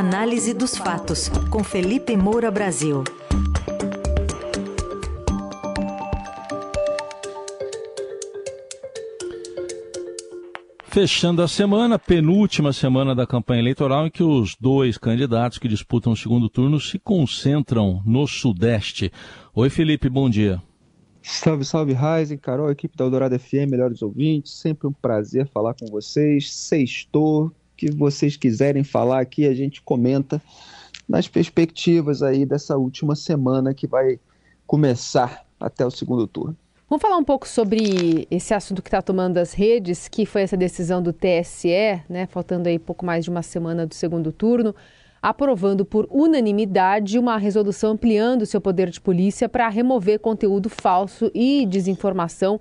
Análise dos fatos, com Felipe Moura Brasil. Fechando a semana, penúltima semana da campanha eleitoral, em que os dois candidatos que disputam o segundo turno se concentram no Sudeste. Oi, Felipe, bom dia. Salve, salve, Heisen, Carol, equipe da Eldorado FM, melhores ouvintes, sempre um prazer falar com vocês. Sextou, o que vocês quiserem falar aqui, a gente comenta nas perspectivas aí dessa última semana que vai começar até o segundo turno. Vamos falar um pouco sobre esse assunto que está tomando as redes, que foi essa decisão do TSE, né, faltando aí pouco mais de uma semana do segundo turno, aprovando por unanimidade uma resolução ampliando seu poder de polícia para remover conteúdo falso e desinformação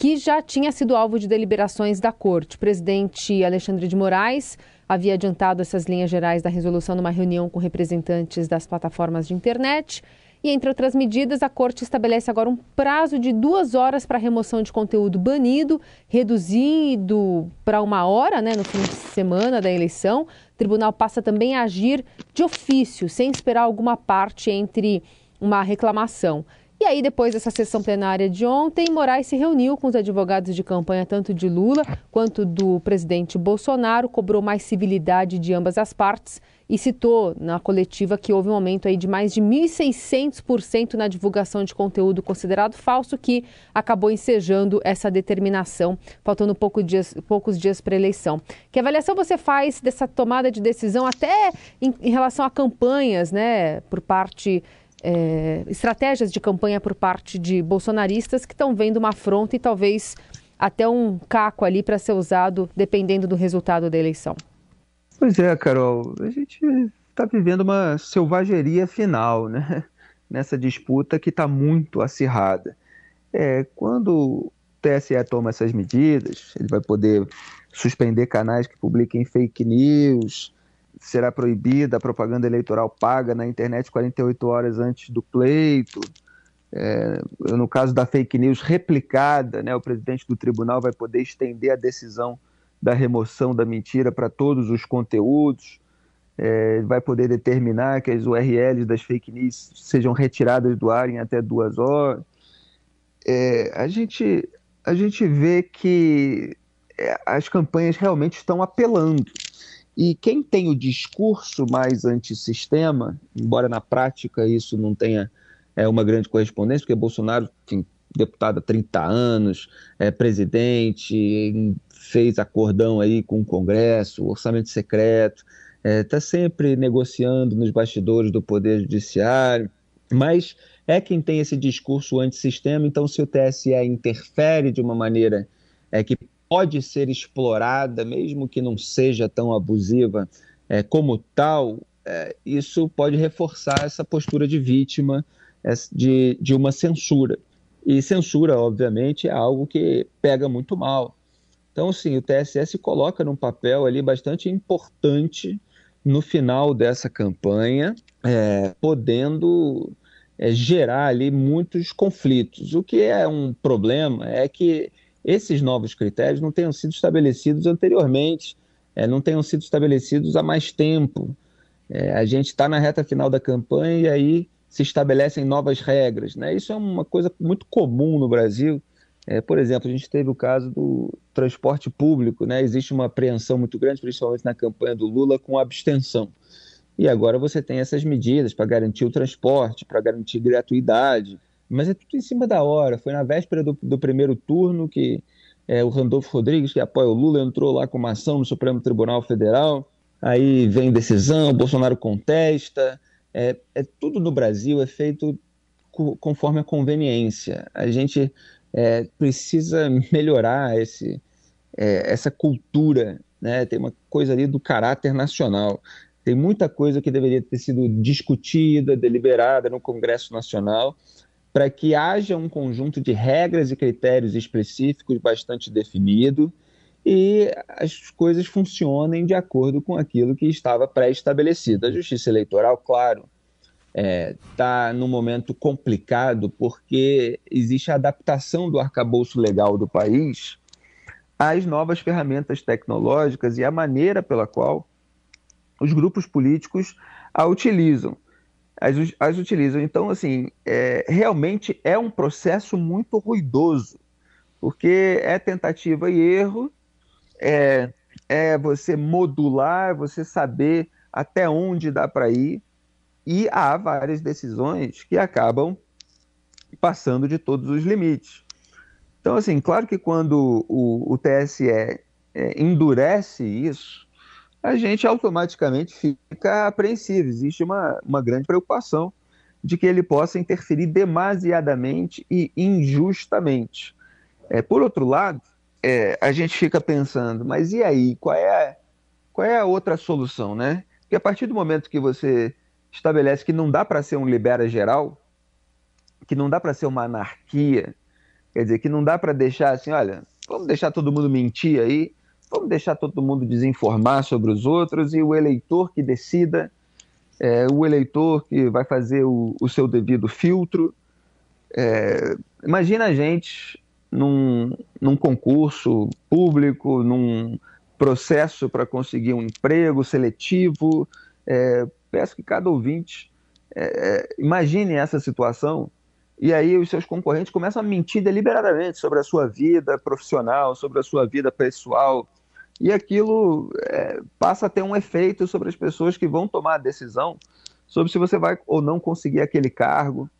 que já tinha sido alvo de deliberações da corte. O presidente Alexandre de Moraes havia adiantado essas linhas gerais da resolução numa reunião com representantes das plataformas de internet. E, entre outras medidas, a Corte estabelece agora um prazo de 2 horas para remoção de conteúdo banido, reduzido para 1 hora, né, no fim de semana da eleição. O tribunal passa também a agir de ofício, sem esperar alguma parte entre uma reclamação. E aí, depois dessa sessão plenária de ontem, Moraes se reuniu com os advogados de campanha, tanto de Lula quanto do presidente Bolsonaro, cobrou mais civilidade de ambas as partes e citou na coletiva que houve um aumento aí de mais de 1.600% na divulgação de conteúdo considerado falso, que acabou ensejando essa determinação, faltando poucos dias para a eleição. Que avaliação você faz dessa tomada de decisão, até em relação a campanhas, né, por parte... estratégias de campanha por parte de bolsonaristas que estão vendo uma afronta e talvez até um caco ali para ser usado dependendo do resultado da eleição? Pois é, Carol, a gente está vivendo uma selvageria final, né? Nessa disputa que está muito acirrada. Quando o TSE toma essas medidas, ele vai poder suspender canais que publiquem fake news, será proibida a propaganda eleitoral paga na internet 48 horas antes do pleito. No caso da fake news replicada, né, o presidente do tribunal vai poder estender a decisão da remoção da mentira para todos os conteúdos, vai poder determinar que as URLs das fake news sejam retiradas do ar em até 2 horas. A gente vê que as campanhas realmente estão apelando. E quem tem o discurso mais antissistema, embora na prática isso não tenha uma grande correspondência, porque Bolsonaro, enfim, deputado há 30 anos, é presidente, fez acordão aí com o Congresso, orçamento secreto, está sempre negociando nos bastidores do Poder Judiciário, mas é quem tem esse discurso antissistema. Então, se o TSE interfere de uma maneira que pode ser explorada, mesmo que não seja tão abusiva como tal, isso pode reforçar essa postura de vítima de uma censura. E censura, obviamente, é algo que pega muito mal. Então, sim, o TSE se coloca num papel ali bastante importante no final dessa campanha, podendo gerar ali muitos conflitos. O que é um problema é que esses novos critérios não tenham sido estabelecidos anteriormente, não tenham sido estabelecidos há mais tempo. A gente está na reta final da campanha e aí se estabelecem novas regras, né? Isso é uma coisa muito comum no Brasil. Por exemplo, a gente teve o caso do transporte público, né? Existe uma apreensão muito grande, principalmente na campanha do Lula, com abstenção. E agora você tem essas medidas para garantir o transporte, para garantir gratuidade. Mas é tudo em cima da hora. Foi na véspera do primeiro turno que o Randolfo Rodrigues, que apoia o Lula, entrou lá com uma ação no Supremo Tribunal Federal. Aí vem decisão, o Bolsonaro contesta. Tudo no Brasil é feito conforme a conveniência. A gente precisa melhorar essa cultura, né? Tem uma coisa ali do caráter nacional. Tem muita coisa que deveria ter sido discutida, deliberada no Congresso Nacional, para que haja um conjunto de regras e critérios específicos bastante definido e as coisas funcionem de acordo com aquilo que estava pré-estabelecido. A Justiça Eleitoral, claro, está num momento complicado porque existe a adaptação do arcabouço legal do país às novas ferramentas tecnológicas e a maneira pela qual os grupos políticos a utilizam. Então, assim, realmente é um processo muito ruidoso, porque é tentativa e erro, é você modular, você saber até onde dá para ir, e há várias decisões que acabam passando de todos os limites. Então, assim, claro que quando o TSE endurece isso, a gente automaticamente fica apreensivo. Existe uma grande preocupação de que ele possa interferir demasiadamente e injustamente. Por outro lado, a gente fica pensando, mas e aí, qual é a outra solução, né? Porque a partir do momento que você estabelece que não dá para ser um libera geral, que não dá para ser uma anarquia, quer dizer, que não dá para deixar assim, olha, vamos deixar todo mundo mentir aí, vamos deixar todo mundo desinformar sobre os outros e o eleitor que decida, o eleitor que vai fazer o seu devido filtro. Imagina a gente num concurso público, num processo para conseguir um emprego seletivo. Peço que cada ouvinte imagine essa situação, e aí os seus concorrentes começam a mentir deliberadamente sobre a sua vida profissional, sobre a sua vida pessoal, e aquilo passa a ter um efeito sobre as pessoas que vão tomar a decisão sobre se você vai ou não conseguir aquele cargo.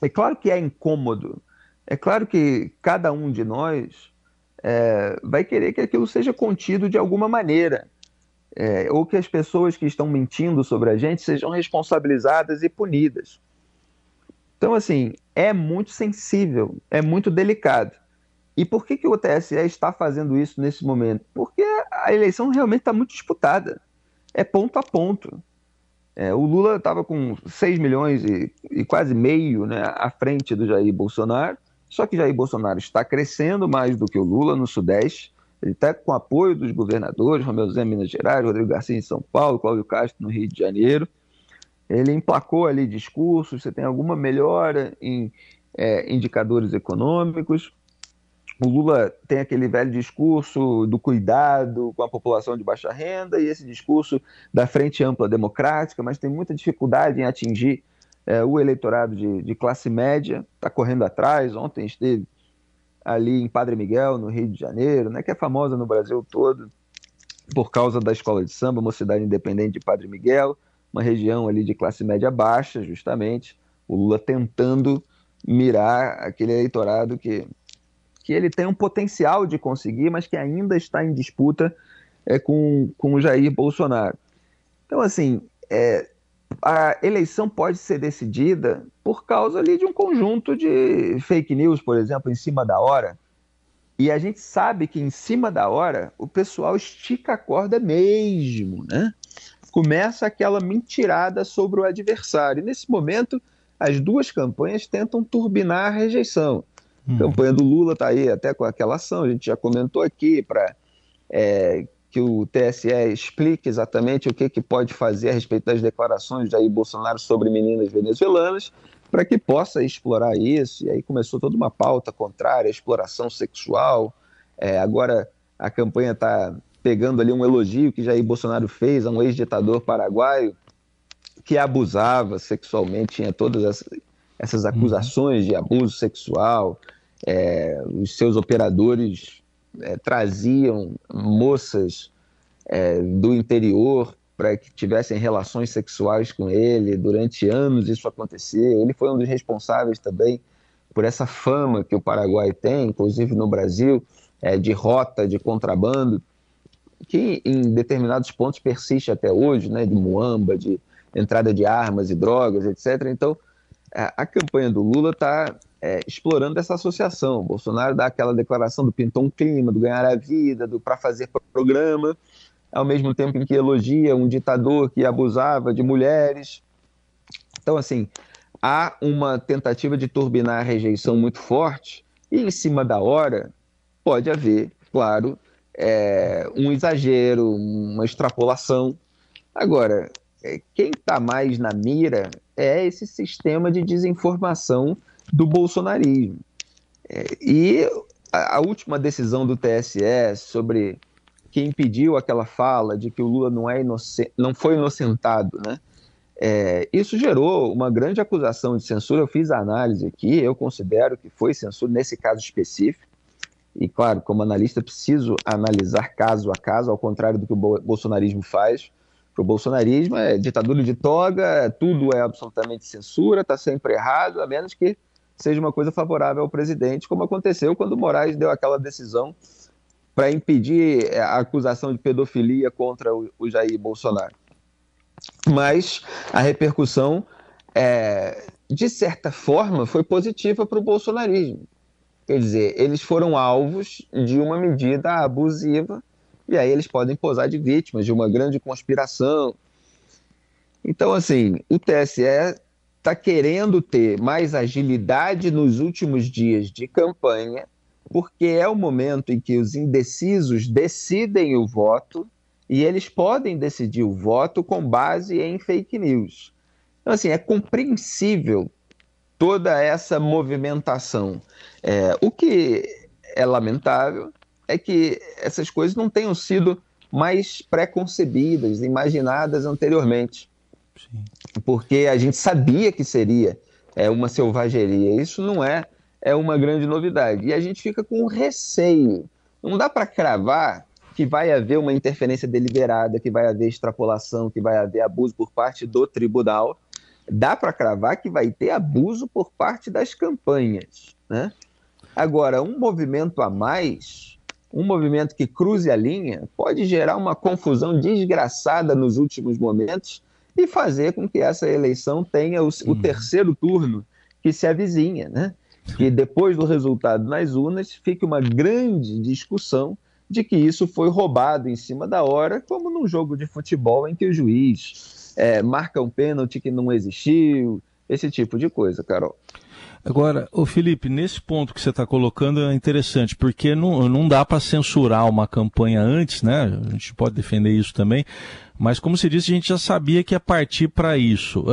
É claro que é incômodo, é claro que cada um de nós vai querer que aquilo seja contido de alguma maneira, ou que as pessoas que estão mentindo sobre a gente sejam responsabilizadas e punidas. Então, assim, é muito sensível, é muito delicado. E por que o TSE está fazendo isso nesse momento? Porque a eleição realmente está muito disputada. É ponto a ponto. O Lula estava com 6 milhões e quase meio, né, à frente do Jair Bolsonaro. Só que Jair Bolsonaro está crescendo mais do que o Lula no Sudeste. Ele está com apoio dos governadores, Romeu Zé em Minas Gerais, Rodrigo Garcia em São Paulo, Cláudio Castro no Rio de Janeiro. Ele emplacou ali discursos, você tem alguma melhora em indicadores econômicos. O Lula tem aquele velho discurso do cuidado com a população de baixa renda e esse discurso da frente ampla democrática, mas tem muita dificuldade em atingir o eleitorado de classe média, está correndo atrás. Ontem esteve ali em Padre Miguel, no Rio de Janeiro, né, que é famosa no Brasil todo por causa da escola de samba, Mocidade Independente de Padre Miguel, uma região ali de classe média baixa, justamente, o Lula tentando mirar aquele eleitorado que ele tem um potencial de conseguir, mas que ainda está em disputa com o Jair Bolsonaro. Então, assim, a eleição pode ser decidida por causa ali de um conjunto de fake news, por exemplo, em cima da hora, e a gente sabe que em cima da hora o pessoal estica a corda mesmo, né? Começa aquela mentirada sobre o adversário. E nesse momento, as duas campanhas tentam turbinar a rejeição. A campanha do Lula está aí até com aquela ação, a gente já comentou aqui, para que o TSE explique exatamente o que pode fazer a respeito das declarações de Jair Bolsonaro sobre meninas venezuelanas, para que possa explorar isso. E aí começou toda uma pauta contrária, exploração sexual. Agora a campanha está pegando ali um elogio que Jair Bolsonaro fez a um ex-ditador paraguaio que abusava sexualmente, tinha todas essas acusações de abuso sexual, os seus operadores traziam moças do interior para que tivessem relações sexuais com ele, durante anos isso aconteceu, ele foi um dos responsáveis também por essa fama que o Paraguai tem, inclusive no Brasil, de rota, de contrabando, que em determinados pontos persiste até hoje, né, de muamba, de entrada de armas e drogas, etc. Então, a campanha do Lula está explorando essa associação. O Bolsonaro dá aquela declaração do pintou um clima, do ganhar a vida, do para fazer programa, ao mesmo tempo em que elogia um ditador que abusava de mulheres. Então, assim, há uma tentativa de turbinar a rejeição muito forte e, em cima da hora, pode haver, claro, um exagero, uma extrapolação. Agora, quem está mais na mira é esse sistema de desinformação do bolsonarismo. E a última decisão do TSE sobre que impediu aquela fala de que o Lula não foi inocentado, né? Isso gerou uma grande acusação de censura. Eu fiz a análise aqui, eu considero que foi censura nesse caso específico. E, claro, como analista, preciso analisar caso a caso, ao contrário do que o bolsonarismo faz. Para o bolsonarismo é ditadura de toga, tudo é absolutamente censura, está sempre errado, a menos que seja uma coisa favorável ao presidente, como aconteceu quando o Moraes deu aquela decisão para impedir a acusação de pedofilia contra o Jair Bolsonaro. Mas a repercussão, de certa forma, foi positiva para o bolsonarismo. Quer dizer, eles foram alvos de uma medida abusiva e aí eles podem posar de vítimas de uma grande conspiração. Então, assim, o TSE está querendo ter mais agilidade nos últimos dias de campanha, porque é o momento em que os indecisos decidem o voto e eles podem decidir o voto com base em fake news. Então, assim, é compreensível toda essa movimentação. O que é lamentável é que essas coisas não tenham sido mais pré-concebidas, imaginadas anteriormente. Sim. Porque a gente sabia que seria uma selvageria. Isso não é uma grande novidade. E a gente fica com receio. Não dá para cravar que vai haver uma interferência deliberada, que vai haver extrapolação, que vai haver abuso por parte do tribunal. Dá para cravar que vai ter abuso por parte das campanhas, né? Agora, um movimento a mais, um movimento que cruze a linha, pode gerar uma confusão desgraçada nos últimos momentos e fazer com que essa eleição tenha o terceiro turno que se avizinha, né? Que depois do resultado nas urnas fique uma grande discussão de que isso foi roubado em cima da hora, como num jogo de futebol em que o juiz marca um pênalti que não existiu, esse tipo de coisa, Carol. Agora, ô Felipe, nesse ponto que você está colocando é interessante, porque não dá para censurar uma campanha antes, né? A gente pode defender isso também, mas como se disse, a gente já sabia que ia partir para isso.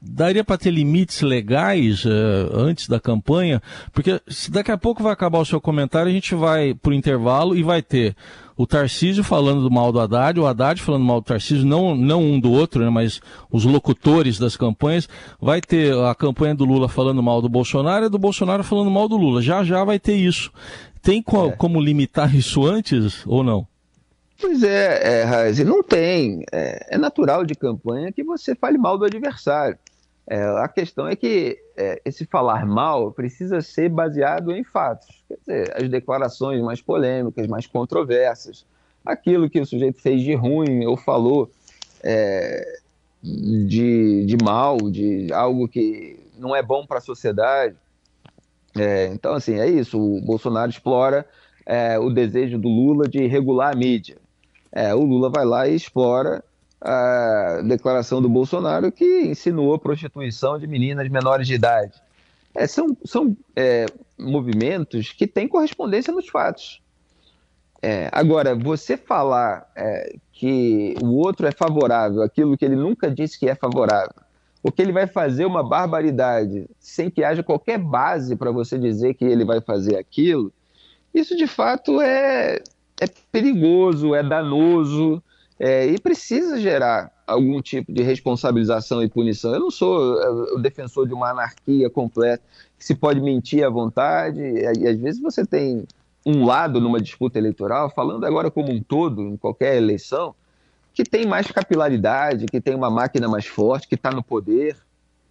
Daria para ter limites legais antes da campanha? Porque daqui a pouco vai acabar o seu comentário, a gente vai para o intervalo e vai ter o Tarcísio falando mal do Haddad, o Haddad falando mal do Tarcísio, não um do outro, né, mas os locutores das campanhas. Vai ter a campanha do Lula falando mal do Bolsonaro e do Bolsonaro falando mal do Lula. Já vai ter isso. Tem como limitar isso antes ou não? Pois é, Raíssa, não tem. É natural de campanha que você fale mal do adversário. A questão é que esse falar mal precisa ser baseado em fatos. Quer dizer, as declarações mais polêmicas, mais controversas, aquilo que o sujeito fez de ruim ou falou de mal, de algo que não é bom para a sociedade. Então, assim, é isso. O Bolsonaro explora o desejo do Lula de regular a mídia. O Lula vai lá e explora a declaração do Bolsonaro que insinuou prostituição de meninas menores de idade. São movimentos que têm correspondência nos fatos. Agora, você falar que o outro é favorável, aquilo que ele nunca disse que é favorável, ou que ele vai fazer uma barbaridade sem que haja qualquer base para você dizer que ele vai fazer aquilo, isso de fato é perigoso, é danoso, e precisa gerar algum tipo de responsabilização e punição. Eu não sou o defensor de uma anarquia completa, que se pode mentir à vontade, e às vezes você tem um lado numa disputa eleitoral, falando agora como um todo, em qualquer eleição, que tem mais capilaridade, que tem uma máquina mais forte, que está no poder,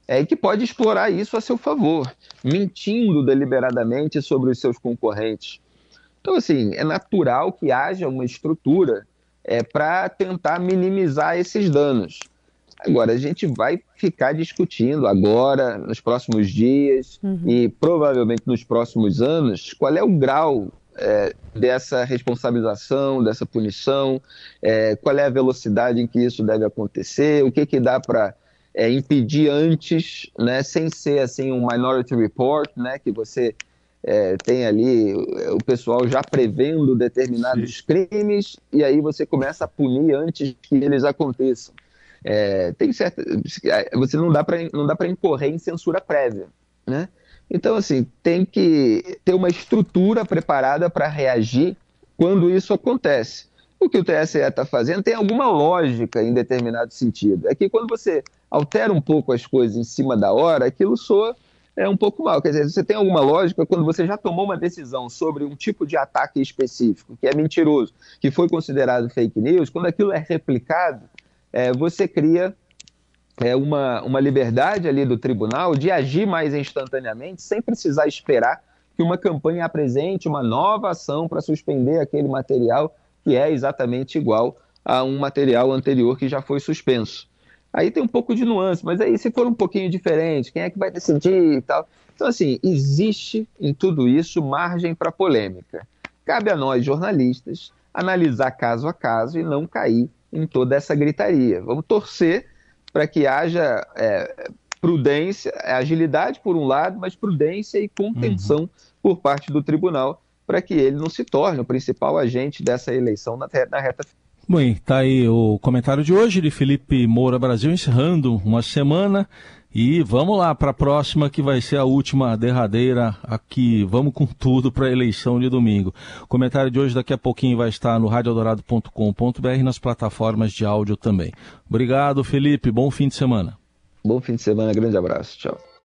e que pode explorar isso a seu favor, mentindo deliberadamente sobre os seus concorrentes. Então, assim, é natural que haja uma estrutura para tentar minimizar esses danos. Agora, a gente vai ficar discutindo agora, nos próximos dias e provavelmente nos próximos anos, qual é o grau dessa responsabilização, dessa punição, qual é a velocidade em que isso deve acontecer, o que dá para impedir antes, né, sem ser assim, um minority report, né, que você... tem ali o pessoal já prevendo determinados crimes e aí você começa a punir antes que eles aconteçam. Você não dá para incorrer em censura prévia, né? Então, assim, tem que ter uma estrutura preparada para reagir quando isso acontece. o que o TSE está fazendo tem alguma lógica em determinado sentido. É que quando você altera um pouco as coisas em cima da hora, aquilo soa um pouco mal. Quer dizer, você tem alguma lógica quando você já tomou uma decisão sobre um tipo de ataque específico, que é mentiroso, que foi considerado fake news, quando aquilo é replicado, você cria uma liberdade ali do tribunal de agir mais instantaneamente, sem precisar esperar que uma campanha apresente uma nova ação para suspender aquele material que é exatamente igual a um material anterior que já foi suspenso. Aí tem um pouco de nuance, mas aí se for um pouquinho diferente, quem é que vai decidir e tal? Então, assim, existe em tudo isso margem para polêmica. Cabe a nós, jornalistas, analisar caso a caso e não cair em toda essa gritaria. Vamos torcer para que haja prudência, agilidade por um lado, mas prudência e contenção por parte do tribunal, para que ele não se torne o principal agente dessa eleição na reta final. Bem, está aí o comentário de hoje de Felipe Moura Brasil, encerrando uma semana. E vamos lá para a próxima, que vai ser a última, derradeira aqui. Vamos com tudo para a eleição de domingo. O comentário de hoje daqui a pouquinho vai estar no radioeldorado.com.br e nas plataformas de áudio também. Obrigado, Felipe. Bom fim de semana. Bom fim de semana. Grande abraço. Tchau.